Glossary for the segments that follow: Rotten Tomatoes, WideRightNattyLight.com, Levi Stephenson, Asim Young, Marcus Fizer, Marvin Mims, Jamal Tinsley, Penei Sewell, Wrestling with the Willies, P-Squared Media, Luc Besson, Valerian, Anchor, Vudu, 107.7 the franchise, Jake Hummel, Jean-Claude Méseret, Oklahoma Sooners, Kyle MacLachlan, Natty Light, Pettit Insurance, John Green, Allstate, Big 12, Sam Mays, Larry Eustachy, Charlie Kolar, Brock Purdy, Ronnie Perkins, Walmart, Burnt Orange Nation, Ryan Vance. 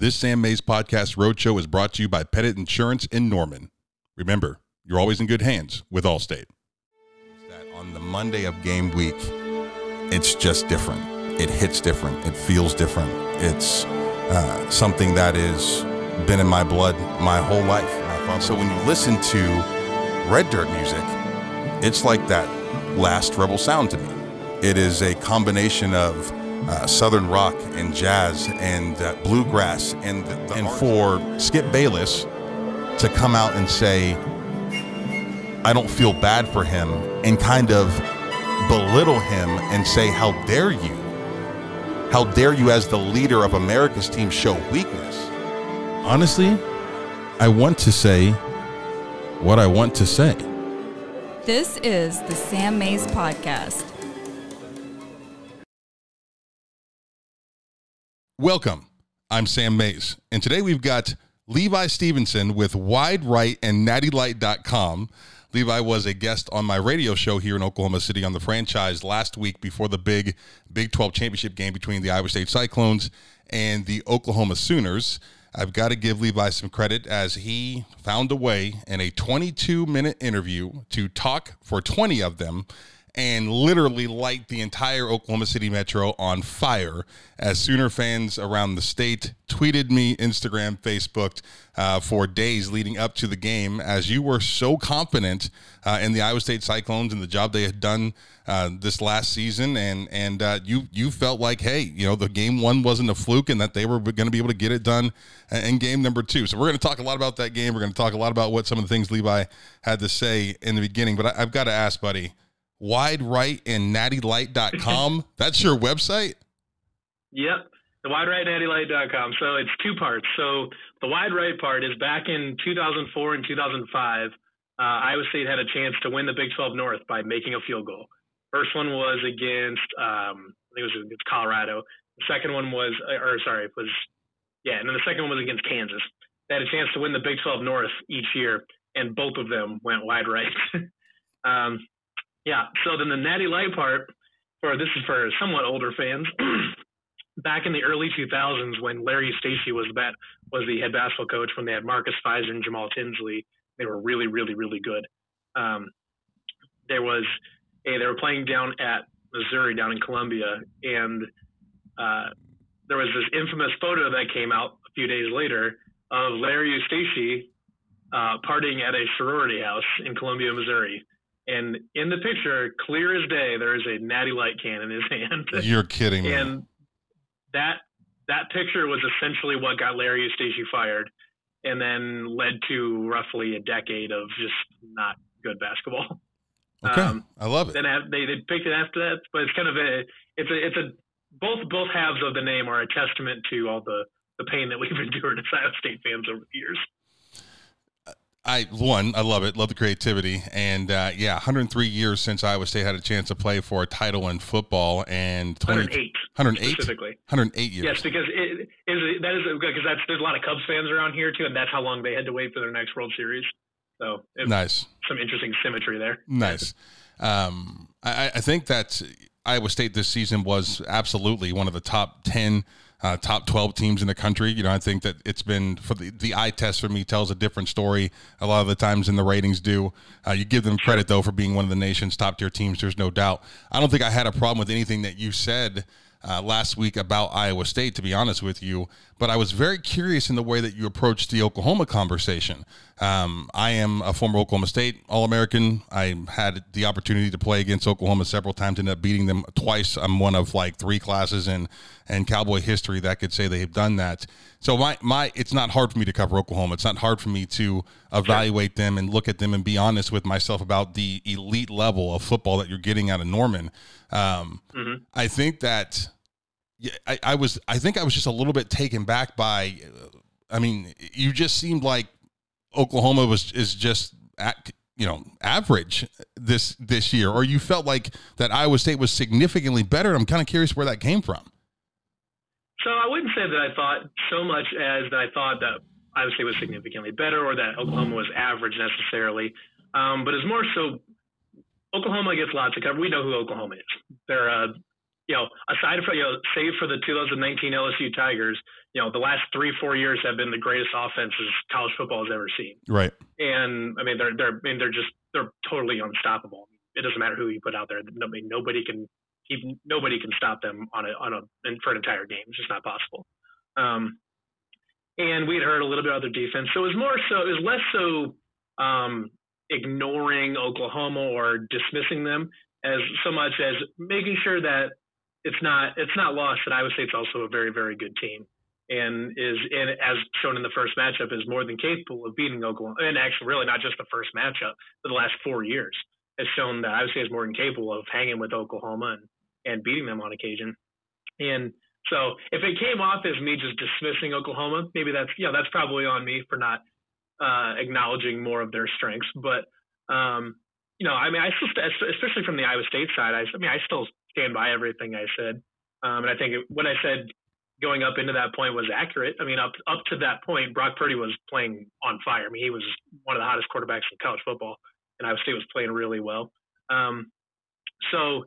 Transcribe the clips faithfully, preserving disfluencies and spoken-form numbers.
This Sam Mays Podcast Roadshow is brought to you by Pettit Insurance in Norman. Remember, you're always in good hands with Allstate. That on the Monday of game week, it's just different. It hits different. It feels different. It's uh, something that has been in my blood my whole life. So when you listen to Red Dirt music, it's like that last Rebel sound to me. It is a combination of uh, Southern rock and jazz and uh, bluegrass. And, the, and for Skip Bayless to come out and say, I don't feel bad for him, and kind of belittle him and say, how dare you? How dare you as the leader of America's team show weakness? Honestly, I want to say what I want to say. This is the Sam Mays Podcast. Welcome. I'm Sam Mays, and today we've got Levi Stephenson with Wide Right and Natty Light dot com. Levi was a guest on my radio show here in Oklahoma City on the franchise last week before the big Big twelve championship game between the Iowa State Cyclones and the Oklahoma Sooners. I've got to give Levi some credit as he found a way in a twenty-two minute interview to talk for twenty of them and literally light the entire Oklahoma City metro on fire as Sooner fans around the state tweeted me, Instagram, Facebooked uh, for days leading up to the game, as you were so confident uh, in the Iowa State Cyclones and the job they had done uh, this last season. And and uh, you you felt like, hey, you know, the game one wasn't a fluke and that they were going to be able to get it done in game number two. So we're going to talk a lot about that game. We're going to talk a lot about what some of the things Levi had to say in the beginning. But I, I've got to ask, buddy, Wide Right and Natty Light dot com. That's your website? Yep. The Wide Right Natty Light dot com. So it's two parts. So the Wide Right part is back in two thousand four and two thousand five, uh, Iowa State had a chance to win the Big twelve North by making a field goal. First one was against, um, I think it was against Colorado. The second one was, or sorry, was, yeah, and then the second one was against Kansas. They had a chance to win the Big twelve North each year, and both of them went wide right. um, Yeah, so then the Natty Light part, or this is for somewhat older fans, back in the early two thousands when Larry Eustachy was bat, was the head basketball coach, when they had Marcus Fizer and Jamal Tinsley, they were really, really, really good. Um, there was a, they were playing down at Missouri, down in Columbia, and uh, there was this infamous photo that came out a few days later of Larry Eustachy uh, partying at a sorority house in Columbia, Missouri. And in the picture, clear as day, there is a Natty Light can in his hand. You're kidding me. And that that picture was essentially what got Larry Eustachy fired and then led to roughly a decade of just not good basketball. Okay, um, I love it. Then they, they picked it after that, but it's kind of a – it's a, it's a both both halves of the name are a testament to all the, the pain that we've endured as Iowa State fans over the years. I one, I love it. Love the creativity. And uh, yeah, one hundred three years since Iowa State had a chance to play for a title in football, and twenty, one hundred eight, one hundred eight specifically, one hundred eight years. Yes, because it is that is because that's there's a lot of Cubs fans around here too, and that's how long they had to wait for their next World Series. So it, nice, some interesting symmetry there. Nice. Um, I, I think that Iowa State this season was absolutely one of the top ten. Uh, top twelve teams in the country. You know, I think that it's been for the, the eye test for me tells a different story a lot of the times than the ratings do. Uh, you give them credit though for being one of the nation's top tier teams. There's no doubt. I don't think I had a problem with anything that you said uh, last week about Iowa State, to be honest with you, but I was very curious in the way that you approached the Oklahoma conversation. Um, I am a former Oklahoma State All-American. I had the opportunity to play against Oklahoma several times, ended up beating them twice. I'm one of like three classes in, in Cowboy history that could say they have done that. So my, my, it's not hard for me to cover Oklahoma. It's not hard for me to evaluate them and look at them and be honest with myself about the elite level of football that you're getting out of Norman. Um, mm-hmm. I think that yeah, I, I was, I think I was just a little bit taken back by, I mean, you just seemed like Oklahoma was is just at, you know, average this this year, or you felt like that Iowa State was significantly better. I'm kind of curious where that came from. So I wouldn't say that I thought so much as that I thought that Iowa State was significantly better or that Oklahoma was average necessarily, um, but it's more so Oklahoma gets lots of coverage. We know who Oklahoma is. They're a you know, aside from, you know, save for the two thousand nineteen L S U Tigers, you know, the last three, four years have been the greatest offenses college football has ever seen. Right. And I mean, they're, they're, I mean, they're just, they're totally unstoppable. It doesn't matter who you put out there. Nobody, nobody can, even nobody can stop them on a, on a, for an entire game. It's just not possible. Um, and we had heard a little bit of their defense. So it was more so, it was less so um, ignoring Oklahoma or dismissing them as so much as making sure that it's not, it's not lost that Iowa State's also a very, very good team, and is, and as shown in the first matchup, is more than capable of beating Oklahoma. And actually, really not just the first matchup, but the last four years has shown that Iowa State is more than capable of hanging with Oklahoma and, and beating them on occasion. And so if it came off as me just dismissing Oklahoma, maybe that's, you know, that's probably on me for not uh, acknowledging more of their strengths. But, um, you know, I mean, I still, especially from the Iowa State side, I, I mean, I still stand by everything I said. Um, and I think what I said going up into that point was accurate. I mean, up up to that point, Brock Purdy was playing on fire. I mean, he was one of the hottest quarterbacks in college football, and Iowa State was playing really well. Um, so,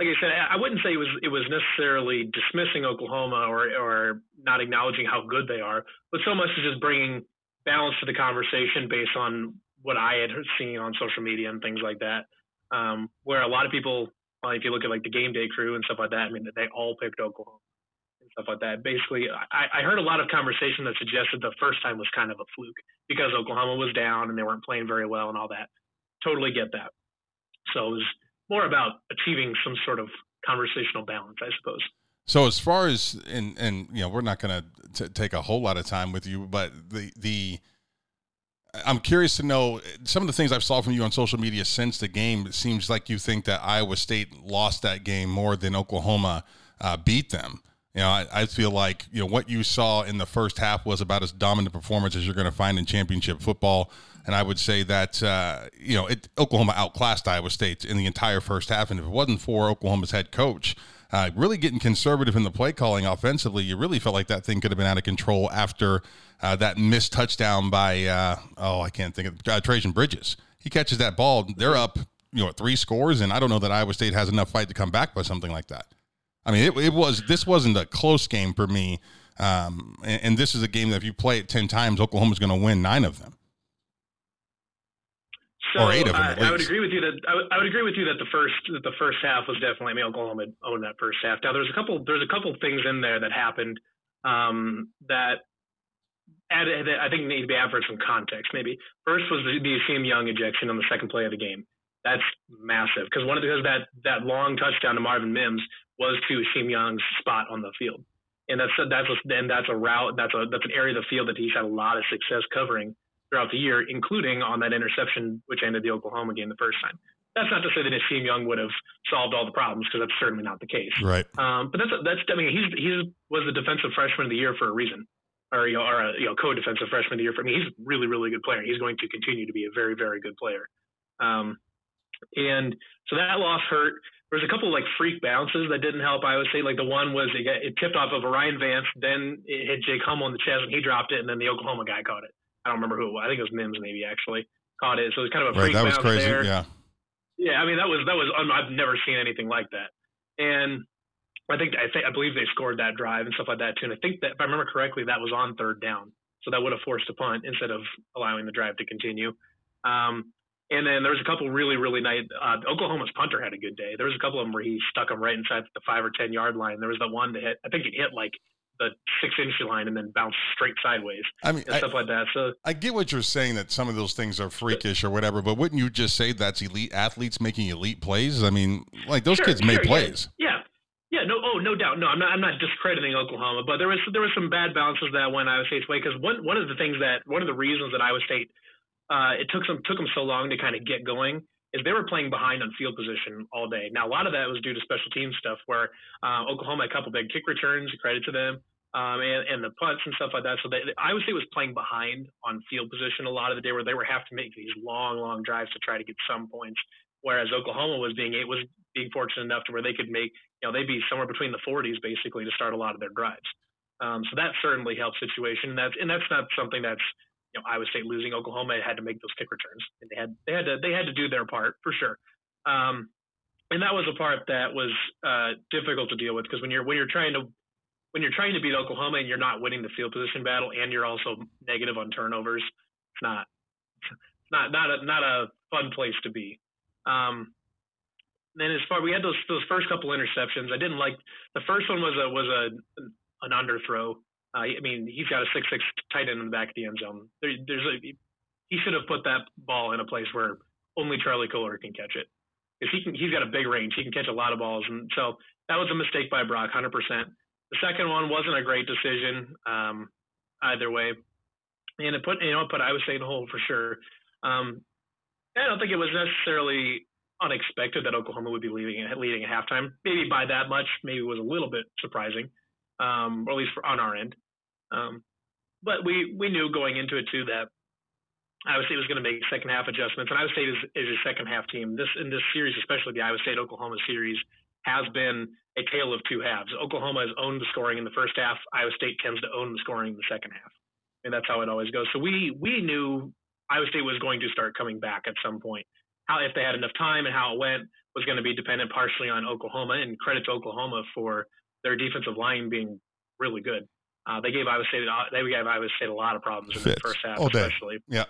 like I said, I wouldn't say it was it was necessarily dismissing Oklahoma or or not acknowledging how good they are, but so much as just bringing balance to the conversation based on what I had seen on social media and things like that, um, where a lot of people, like if you look at like the game day crew and stuff like that, I mean, they all picked Oklahoma and stuff like that. Basically, I, I heard a lot of conversation that suggested the first time was kind of a fluke because Oklahoma was down and they weren't playing very well and all that. Totally get that. So it was more about achieving some sort of conversational balance, I suppose. So as far as, and, and you know, we're not going to take a whole lot of time with you, but the, the, I'm curious to know some of the things I've saw from you on social media since the game. It seems like you think that Iowa State lost that game more than Oklahoma uh, beat them. You know, I, I feel like, you know, what you saw in the first half was about as dominant performance as you're going to find in championship football. And I would say that, uh, you know, it, Oklahoma outclassed Iowa State in the entire first half. And if it wasn't for Oklahoma's head coach uh, really getting conservative in the play calling offensively, you really felt like that thing could have been out of control after uh, that missed touchdown by, uh, oh, I can't think of uh, Trajan Bridges. He catches that ball. They're up, you know, three scores. And I don't know that Iowa State has enough fight to come back by something like that. I mean, it, it was, this wasn't a close game for me. Um, and, and this is a game that if you play it ten times, Oklahoma's going to win nine of them. So or eight of them, I, I would agree with you that I would, I would agree with you that the first, that the first half was definitely, I mean, Oklahoma owned that first half. Now there's a couple, there's a couple things in there that happened um, that, added, that I think need to be added for some context. Maybe first was the, the Asim Young ejection on the second play of the game. That's massive because one of the, because that, that long touchdown to Marvin Mims was to Asim Young's spot on the field, and that's that's a, and that's a route that's a that's an area of the field that he's had a lot of success covering throughout the year, including on that interception, which ended the Oklahoma game the first time. That's not to say that Asim Young would have solved all the problems, because that's certainly not the case. Right. Um, but that's, that's, I mean, he's, he's was the defensive freshman of the year for a reason, or, you know, or a, you know, co-defensive freshman of the year for, I mean, he's a really, really good player. He's going to continue to be a very, very good player. Um, and so that loss hurt. There was a couple of like freak bounces that didn't help Iowa State. Like the one was it, got, it tipped off of Ryan Vance, then it hit Jake Hummel in the chest and he dropped it. And then the Oklahoma guy caught it. I don't remember who it was. I think it was Mims, maybe, actually caught it. So it was kind of a freak right, that bounce was crazy. There. Yeah, yeah. I mean, that was that was. Um, I've never seen anything like that. And I think I think I believe they scored that drive and stuff like that too. And I think that if I remember correctly, that was on third down, so that would have forced a punt instead of allowing the drive to continue. Um, and then there was a couple really really nice. Uh, Oklahoma's punter had a good day. There was a couple of them where he stuck them right inside the five or ten yard line. There was the one that hit. I think it hit like. The six inch line and then bounce straight sideways. I mean, and stuff I, like that. So I get what you're saying that some of those things are freakish or whatever, but wouldn't you just say that's elite athletes making elite plays? I mean, like those sure, kids sure, make yeah. plays. Yeah, yeah, no, oh, no doubt. No, I'm not. I'm not discrediting Oklahoma, but there was there was some bad bounces that went Iowa State's way because one one of the things that one of the reasons that Iowa State uh, it took some took them so long to kind of get going. Is they were playing behind on field position all day. Now, a lot of that was due to special team stuff where uh, Oklahoma had a couple big kick returns, credit to them, um, and, and the punts and stuff like that. So they, I would say was playing behind on field position a lot of the day where they were have to make these long, long drives to try to get some points, whereas Oklahoma was being it was being fortunate enough to where they could make, you know, they'd be somewhere between the forties basically to start a lot of their drives. Um, so that certainly helped situation. And that's, and that's not something that's, you know, Iowa State losing Oklahoma had to make those kick returns, and they had they had to they had to do their part for sure. Um, and that was the part that was uh, difficult to deal with, because when you're when you're trying to when you're trying to beat Oklahoma and you're not winning the field position battle and you're also negative on turnovers, it's not it's not not a not a fun place to be. Um, then as far we had those those first couple interceptions, I didn't like the first one was a was a an underthrow. Uh, I mean, he's got a six six tight end in the back of the end zone. There, there's a he should have put that ball in a place where only Charlie Kolar can catch it. Because he can, he's got a big range. He can catch a lot of balls. And so that was a mistake by Brock, one hundred percent. The second one wasn't a great decision um, either way. And it put, you know, it put Iowa State in the hole for sure. Um, I don't think it was necessarily unexpected that Oklahoma would be leading, leading at halftime. Maybe by that much. Maybe it was a little bit surprising, um, or at least for, on our end. Um, but we, we knew going into it, too, that Iowa State was going to make second half adjustments, and Iowa State is, is a second half team. This in this series, especially the Iowa State Oklahoma series, has been a tale of two halves. Oklahoma has owned the scoring in the first half. Iowa State tends to own the scoring in the second half, and that's how it always goes. So we we knew Iowa State was going to start coming back at some point. How if they had enough time and how it went was going to be dependent partially on Oklahoma. And credit to Oklahoma for their defensive line being really good. Uh, they gave Iowa State they gave Iowa State a lot of problems in the first half, all day. Especially. Yeah.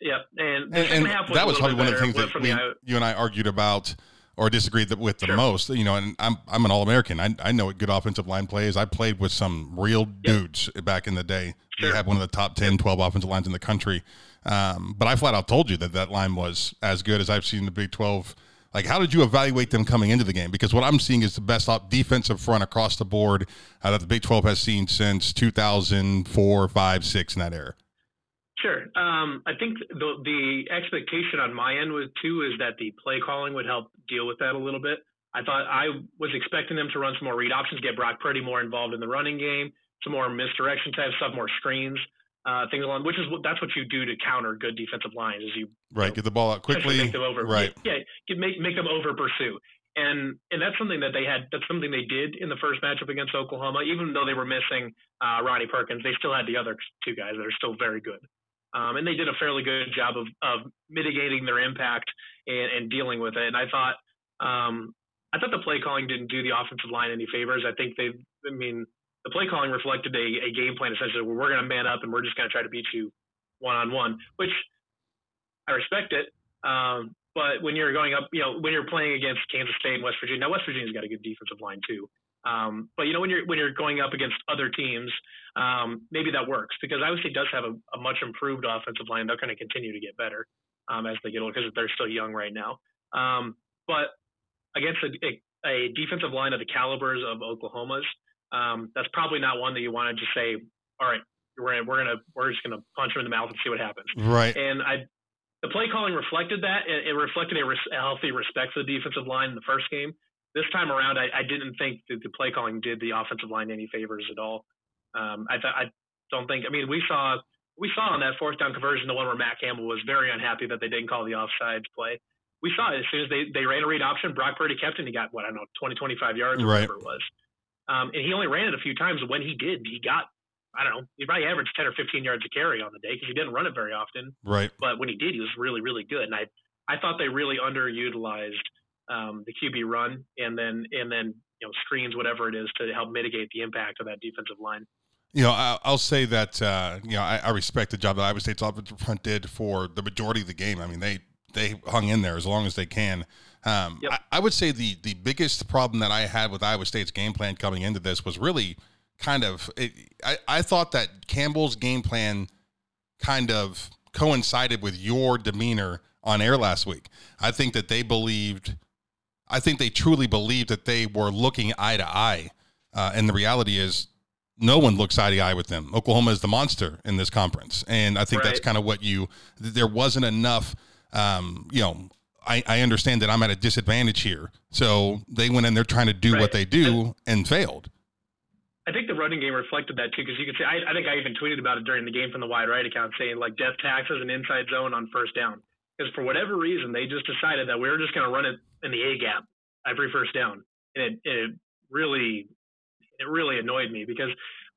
Yep, and, and, and half was that was probably one of the things that we, the, you and I argued about or disagreed with the sure. most. You know, and I'm I'm an All-American. I I know what good offensive line play is. I played with some real yep. dudes back in the day. Sure. They had one of the top ten, twelve offensive lines in the country. Um, but I flat out told you that that line was as good as I've seen in the Big twelve. Like, how did you evaluate them coming into the game? Because what I'm seeing is the best op- defensive front across the board uh, that the Big twelve has seen since two thousand four, five, six in that era. Sure. Um, I think the the expectation on my end was too is that the play calling would help deal with that a little bit. I thought I was expecting them to run some more read options, get Brock Purdy more involved in the running game, some more misdirection type stuff, more screens, uh, things along. Which is that's what you do to counter good defensive lines is you right you know, get the ball out quickly, make them over, right? Yeah, make make them over pursue, and and that's something that they had. That's something they did in the first matchup against Oklahoma, even though they were missing uh, Ronnie Perkins. They still had the other two guys that are still very good. Um, and they did a fairly good job of, of mitigating their impact and, and dealing with it. And I thought, um, I thought the play calling didn't do the offensive line any favors. I think they, I mean, the play calling reflected a, a game plan essentially where we're going to man up and we're just going to try to beat you one on one, which I respect it. Um, but when you're going up, you know, when you're playing against Kansas State and West Virginia, now West Virginia's got a good defensive line too. Um, but you know, when you're, when you're going up against other teams, um, maybe that works because Iowa State does have a, a much improved offensive line. They're going to continue to get better, um, as they get older because they're still young right now. Um, but against a, a, a defensive line of the calibers of Oklahoma's, um, that's probably not one that you want to just say, all right, we're going to, we're going to, we're just going to punch them in the mouth and see what happens. Right. And I, the play calling reflected that. It, it reflected a, res- a healthy respect for the defensive line in the first game. This time around, I, I didn't think that the play calling did the offensive line any favors at all. Um, I, th- I don't think. I mean, we saw we saw on that fourth down conversion the one where Matt Campbell was very unhappy that they didn't call the offsides play. We saw it as soon as they, they ran a read option. Brock Purdy kept it. And he got what I don't know, twenty, twenty-five yards, or right. whatever it was. Um, and he only ran it a few times. When he did, he got I don't know. He probably averaged ten or fifteen yards a carry on the day because he didn't run it very often. Right. But when he did, he was really really good. And I I thought they really underutilized. Um, the Q B run, and then and then you know screens, whatever it is, to help mitigate the impact of that defensive line. You know, I, I'll say that uh, you know I, I respect the job that Iowa State's offensive front did for the majority of the game. I mean, they they hung in there as long as they can. Um, yep. I, I would say the the biggest problem that I had with Iowa State's game plan coming into this was really kind of it, I I thought that Campbell's game plan kind of coincided with your demeanor on air last week. I think that they believed. I think they truly believed that they were looking eye to eye. Uh, and the reality is no one looks eye to eye with them. Oklahoma is the monster in this conference. And I think right. that's kind of what you, there wasn't enough, um, you know, I, I understand that I'm at a disadvantage here. So they went in there trying to do right. what they do and, and failed. I think the running game reflected that too. Cause you could see, I, I think I even tweeted about it during the game from the Wide Right account saying like death taxes and inside zone on first down. Because for whatever reason, they just decided that we were just going to run it in the A gap every first down, and it, it really, it really annoyed me because,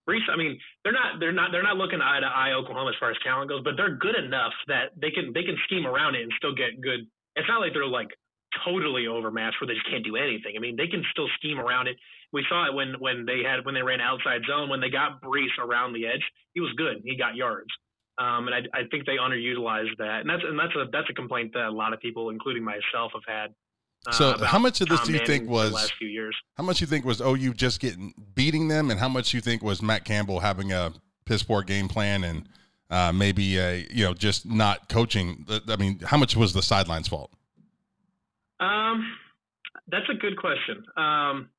I mean, they're not, they're not, they're not looking eye to eye Oklahoma as far as talent goes, but they're good enough that they can, they can scheme around it and still get good. It's not like they're like totally overmatched where they just can't do anything. I mean, they can still scheme around it. We saw it when, when they had when they ran outside zone, when they got Brees around the edge, he was good. He got yards. Um, and I, I think they underutilized that. And that's and that's a that's a complaint that a lot of people, including myself, have had. Uh, so how much of this Tom do you Manning think was the last few years? How much you think was O U just getting beating them, and how much you think was Matt Campbell having a piss poor game plan and uh, maybe a, you know, just not coaching? I mean, how much was the sidelines' fault? Um, that's a good question. Um,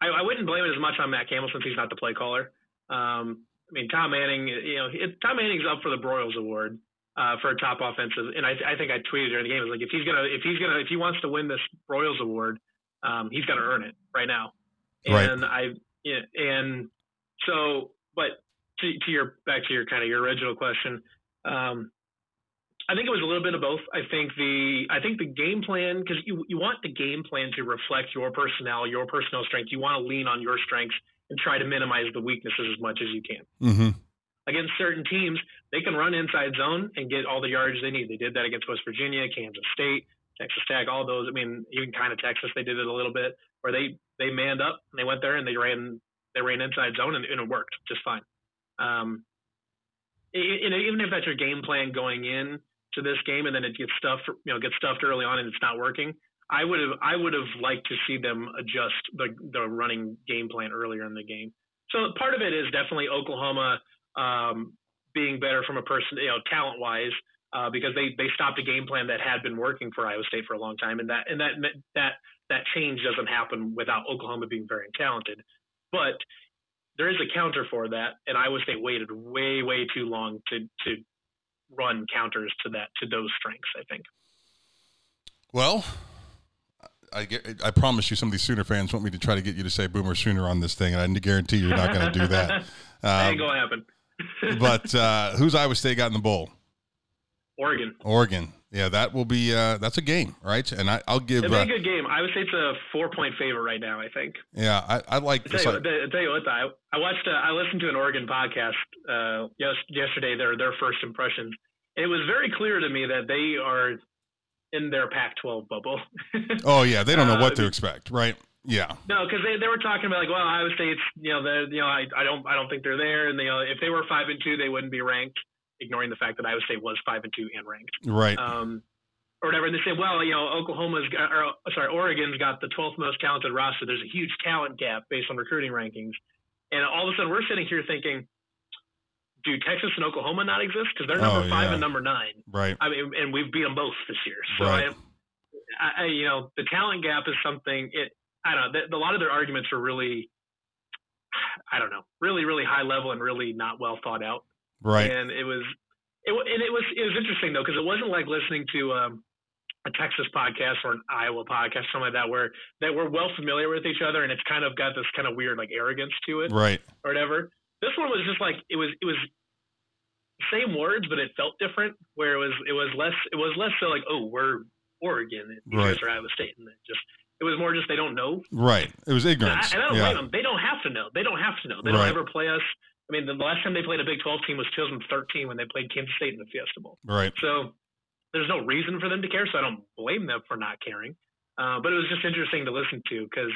I, I wouldn't blame it as much on Matt Campbell since he's not the play caller. Um, I mean, Tom Manning, you know, it, Tom Manning's up for the Broyles Award uh, for top offensive, and I, I think I tweeted during the game, I was like, if he's gonna, if he's gonna, if he wants to win this Broyles Award, um, he's got to earn it right now. And right. I, yeah, and so, but to, to your back to your kind of your original question, um, I think it was a little bit of both. I think the I think the game plan, because you you want the game plan to reflect your personnel, your personnel strength. You want to lean on your strengths and try to minimize the weaknesses as much as you can. Mm-hmm. Against certain teams, they can run inside zone and get all the yards they need. They did that against West Virginia, Kansas State, Texas Tech, all those. I mean, even kind of Texas, they did it a little bit where they they manned up and they went there and they ran they ran inside zone and, and it worked just fine. Um, and even if that's your game plan going in to this game, and then it gets stuffed, you know, gets stuffed early on, and it's not working. I would have, I would have liked to see them adjust the the running game plan earlier in the game. So part of it is definitely Oklahoma um, being better from a person, you know, talent wise, uh, because they they stopped a game plan that had been working for Iowa State for a long time, and that and that that that change doesn't happen without Oklahoma being very talented. But there is a counter for that, and Iowa State waited way way too long to to. run counters to that, to those strengths, I think. Well, I get, I promise you some of these Sooner fans want me to try to get you to say Boomer Sooner on this thing, and I guarantee you're not going to do that. Um, that ain't going to happen. But uh, who's Iowa State got in the bowl? Oregon. Oregon. Yeah, that will be uh, – that's a game, right? And I, I'll give – It'll be uh, a good game. Iowa State's a four-point favorite right now, I think. Yeah, I, I like – I'll tell you what, I, I watched – I listened to an Oregon podcast uh, yesterday, their their first impressions. It was very clear to me that they are in their Pac twelve bubble. Oh, yeah, they don't know what uh, to expect, right? Yeah. No, because they, they were talking about, like, well, Iowa State's – you know, you know, I, I don't I don't think they're there. And they, you know, if they were five and two, they wouldn't be ranked. Ignoring the fact that Iowa State was five and two and ranked, right, um, or whatever, and they say, well, you know, Oklahoma's got, or sorry, Oregon's got the twelfth most talented roster. There's a huge talent gap based on recruiting rankings, and all of a sudden we're sitting here thinking, do Texas and Oklahoma not exist because they're number oh, five yeah. and number nine, right? I mean, and we've beat them both this year, so right. I, I, you know, the talent gap is something. It, I don't know. The, the, a lot of their arguments are really, I don't know, really, really high level and really not well thought out. Right, and it was, it and it was it was interesting though because it wasn't like listening to um, a Texas podcast or an Iowa podcast, something like that, where that we're well familiar with each other and it's kind of got this kind of weird like arrogance to it, right, or whatever. This one was just like it was it was same words, but it felt different. Where it was it was less it was less so like, oh, we're Oregon and right. or Iowa State, and it just it was more just they don't know, right? It was ignorance, and I, and I don't yeah. blame them. They don't have to know. They don't have to know. They right. don't ever play us. I mean, the last time they played a Big twelve team was two thousand thirteen when they played Kansas State in the Fiesta Bowl. Right. So there's no reason for them to care, so I don't blame them for not caring. Uh, but it was just interesting to listen to because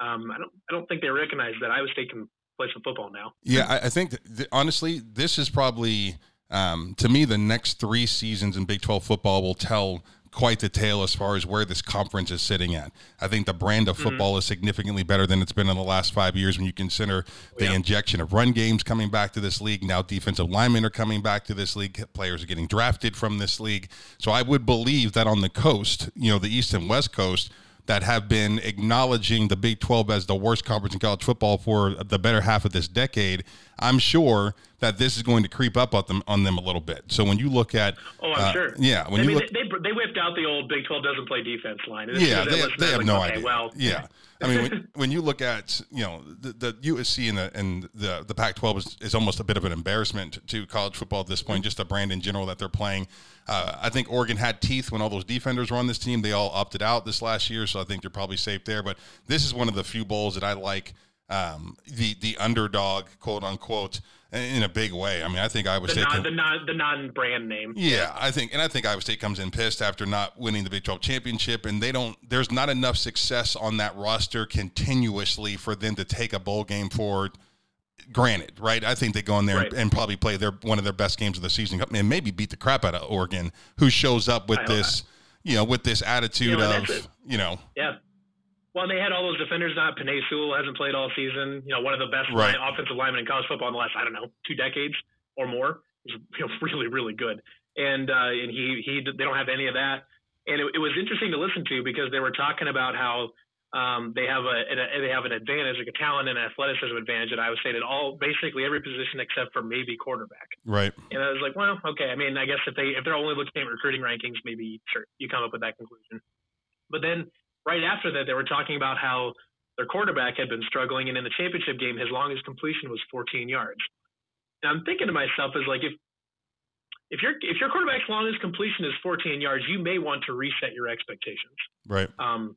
um, I don't I don't think they recognize that Iowa State can play some football now. Yeah, I, I think, that th- honestly, this is probably, um, to me, the next three seasons in Big twelve football will tell quite the tale as far as where this conference is sitting at. I think the brand of football mm-hmm. is significantly better than it's been in the last five years when you consider the yeah. injection of run games coming back to this league. Now defensive linemen are coming back to this league. Players are getting drafted from this league. So I would believe that on the coast, you know, the East and West Coast that have been acknowledging the Big twelve as the worst conference in college football for the better half of this decade, I'm sure that this is going to creep up on them, on them a little bit. So when you look at... Oh, I'm uh, sure. Yeah. When I you mean, look, they, they whipped out the old Big twelve doesn't play defense line. It's, yeah, they, they have like, no okay, idea. Well, yeah. I mean, when, when you look at, you know, the, the U S C and the and the, the Pac twelve is, is almost a bit of an embarrassment to college football at this point, just the brand in general that they're playing. Uh, I think Oregon had teeth when all those defenders were on this team. They all opted out this last year, so I think they're probably safe there. But this is one of the few bowls that I like um, the the underdog, quote unquote, in a big way. I mean, I think Iowa the State non, com- the non the non brand name. Yeah, I think, and I think Iowa State comes in pissed after not winning the Big twelve championship, and they don't. There's not enough success on that roster continuously for them to take a bowl game forward. Granted, right? I think they go in there right. and, and probably play their one of their best games of the season, and maybe beat the crap out of Oregon, who shows up with this, that. you know, with this attitude you know, of, you know, yeah. Well, they had all those defenders. Not Penei Sewell hasn't played all season. You know, one of the best right. line, offensive linemen in college football in the last, I don't know, two decades or more. He's really, really good, and uh, and he he they don't have any of that. And it, it was interesting to listen to because they were talking about how. Um, they have a, a they have an advantage, like a talent and an athleticism advantage at Iowa State at all, basically every position except for maybe quarterback. Right. And I was like, well, okay. I mean, I guess if they if they're only looking at recruiting rankings, maybe sure you come up with that conclusion. But then right after that, they were talking about how their quarterback had been struggling, and in the championship game, his longest completion was fourteen yards. And I'm thinking to myself, is like if if your if your quarterback's longest completion is fourteen yards, you may want to reset your expectations. Right. Um.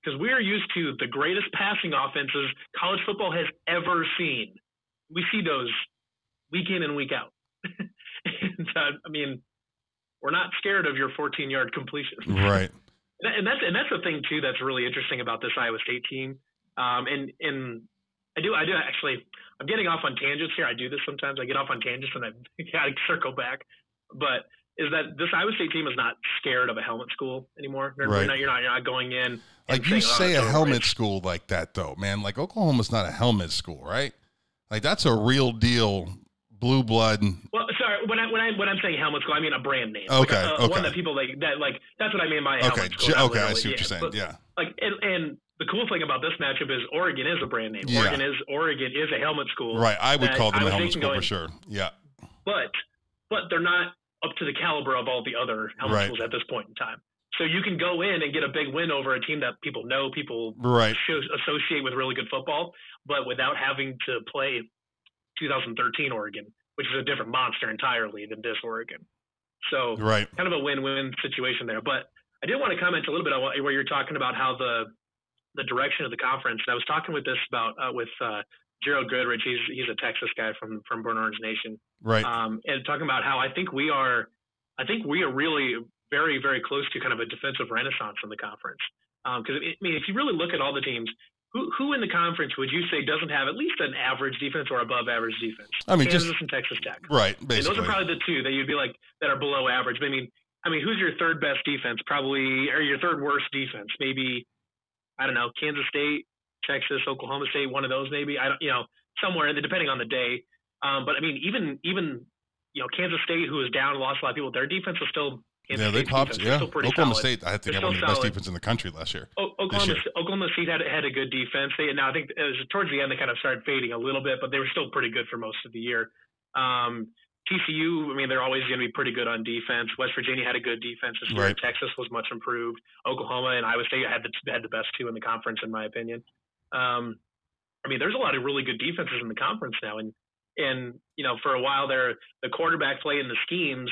Because we are used to the greatest passing offenses college football has ever seen. We see those week in and week out. and, uh, I mean, we're not scared of your fourteen-yard completion. Right. And that's and that's the thing too that's really interesting about this Iowa State team. Um, and and I do I do actually I'm getting off on tangents here. I do this sometimes. I get off on tangents and I I circle back, but. Is that this Iowa State team is not scared of a helmet school anymore. You're, right. not, you're, not, you're not going in. Like you saying, say oh, a helmet rich. school like that, though, man. Like Oklahoma's not a helmet school, right? Like that's a real deal blue blood. Well, sorry, when, I, when, I, when I'm saying helmet school, I mean a brand name. Okay, like a, okay. One that people like, that, like, that's what I mean by a helmet okay. school. J- okay, I see what yeah. you're saying, but, yeah. Like, and, and the cool thing about this matchup is Oregon is a brand name. Yeah. Oregon is Oregon is a helmet school. Right, I would call them Iowa a helmet school going, for sure, yeah. But But they're not up to the caliber of all the other helmet right. schools at this point in time. So you can go in and get a big win over a team that people know, people right. show, associate with really good football, but without having to play twenty thirteen Oregon, which is a different monster entirely than this Oregon. So right. kind of a win-win situation there. But I did want to comment a little bit on what, where you're talking about how the the direction of the conference. And I was talking with this about uh, with uh, Gerald Goodrich. He's he's a Texas guy from from Burnt Orange Nation. Right. Um, and talking about how I think we are, I think we are really very, very close to kind of a defensive renaissance in the conference. Because um, I mean, if you really look at all the teams, who who in the conference would you say doesn't have at least an average defense or above average defense? I mean, Kansas just, and Texas Tech. Right. Basically, and those are probably the two that you'd be like that are below average. But I mean, I mean, who's your third best defense? Probably, or your third worst defense? Maybe, I don't know, Kansas State, Texas, Oklahoma State, one of those maybe. I don't, you know, somewhere depending on the day. Um, but I mean, even even you know Kansas State, who is down, lost a lot of people. Their defense is still Kansas yeah, they State's popped. Yeah, still Oklahoma solid. State. I think they had one of the solid. best defense in the country last year. O- Oklahoma, year. Oklahoma State had had a good defense. They now I think it was towards the end they kind of started fading a little bit, but they were still pretty good for most of the year. Um, T C U, I mean, they're always going to be pretty good on defense. West Virginia had a good defense this year. Right. Texas was much improved. Oklahoma and Iowa State had the had the best two in the conference, in my opinion. Um, I mean, there's a lot of really good defenses in the conference now, and And, you know, for a while there, the quarterback play and the schemes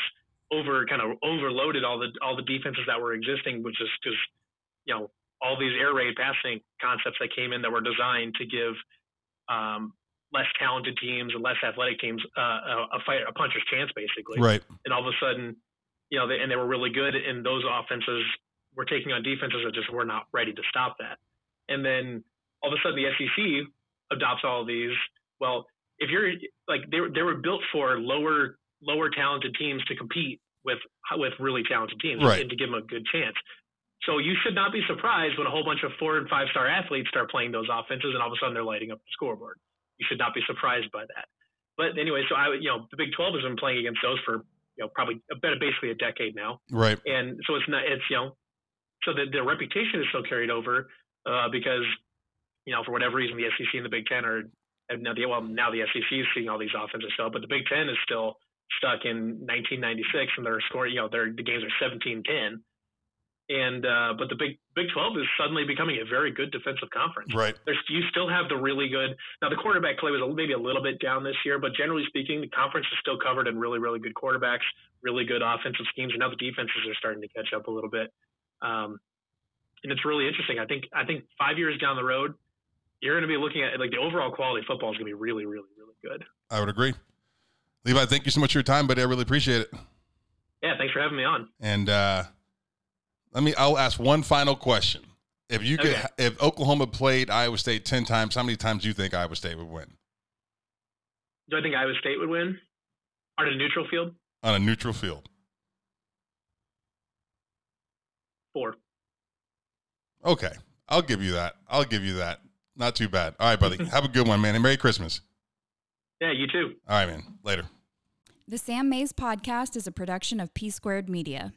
over kind of overloaded all the all the defenses that were existing, which is because, you know, all these air raid passing concepts that came in that were designed to give um, less talented teams and less athletic teams uh, a, a fight, a puncher's chance, basically. Right. And all of a sudden, you know, they, and they were really good, and those offenses were taking on defenses that just were not ready to stop that. And then all of a sudden the S E C adopts all of these. Well, if you're like they were, they were built for lower lower talented teams to compete with with really talented teams right. and to give them a good chance. So you should not be surprised when a whole bunch of four and five star athletes start playing those offenses and all of a sudden they're lighting up the scoreboard. You should not be surprised by that. But anyway, so I you know the Big twelve has been playing against those for you know probably about basically a decade now. Right. And so it's not it's you know so that their reputation is still carried over uh, because you know for whatever reason the S E C and the Big Ten are. And now the, well, now the S E C is seeing all these offenses still, but the Big Ten is still stuck in nineteen ninety-six, and they're scoring. You know, their the games are seventeen ten, and uh, but the Big Big twelve is suddenly becoming a very good defensive conference. Right. There's you still have the really good. Now the quarterback play was a, maybe a little bit down this year, but generally speaking, the conference is still covered in really really good quarterbacks, really good offensive schemes, and now the defenses are starting to catch up a little bit. Um, and it's really interesting. I think I think five years down the road. you're going to be looking at, like, the overall quality of football is going to be really, really, really good. I would agree. Levi, thank you so much for your time, buddy. I really appreciate it. Yeah, thanks for having me on. And uh, let me, I'll ask one final question. If you could, okay. if Oklahoma played Iowa State ten times, how many times do you think Iowa State would win? Do I think Iowa State would win? On a neutral field? On a neutral field. Four. Okay. I'll give you that. I'll give you that. Not too bad. All right, buddy. Have a good one, man. And Merry Christmas. Yeah, you too. All right, man. Later. The Sam Mays Podcast is a production of P-Squared Media.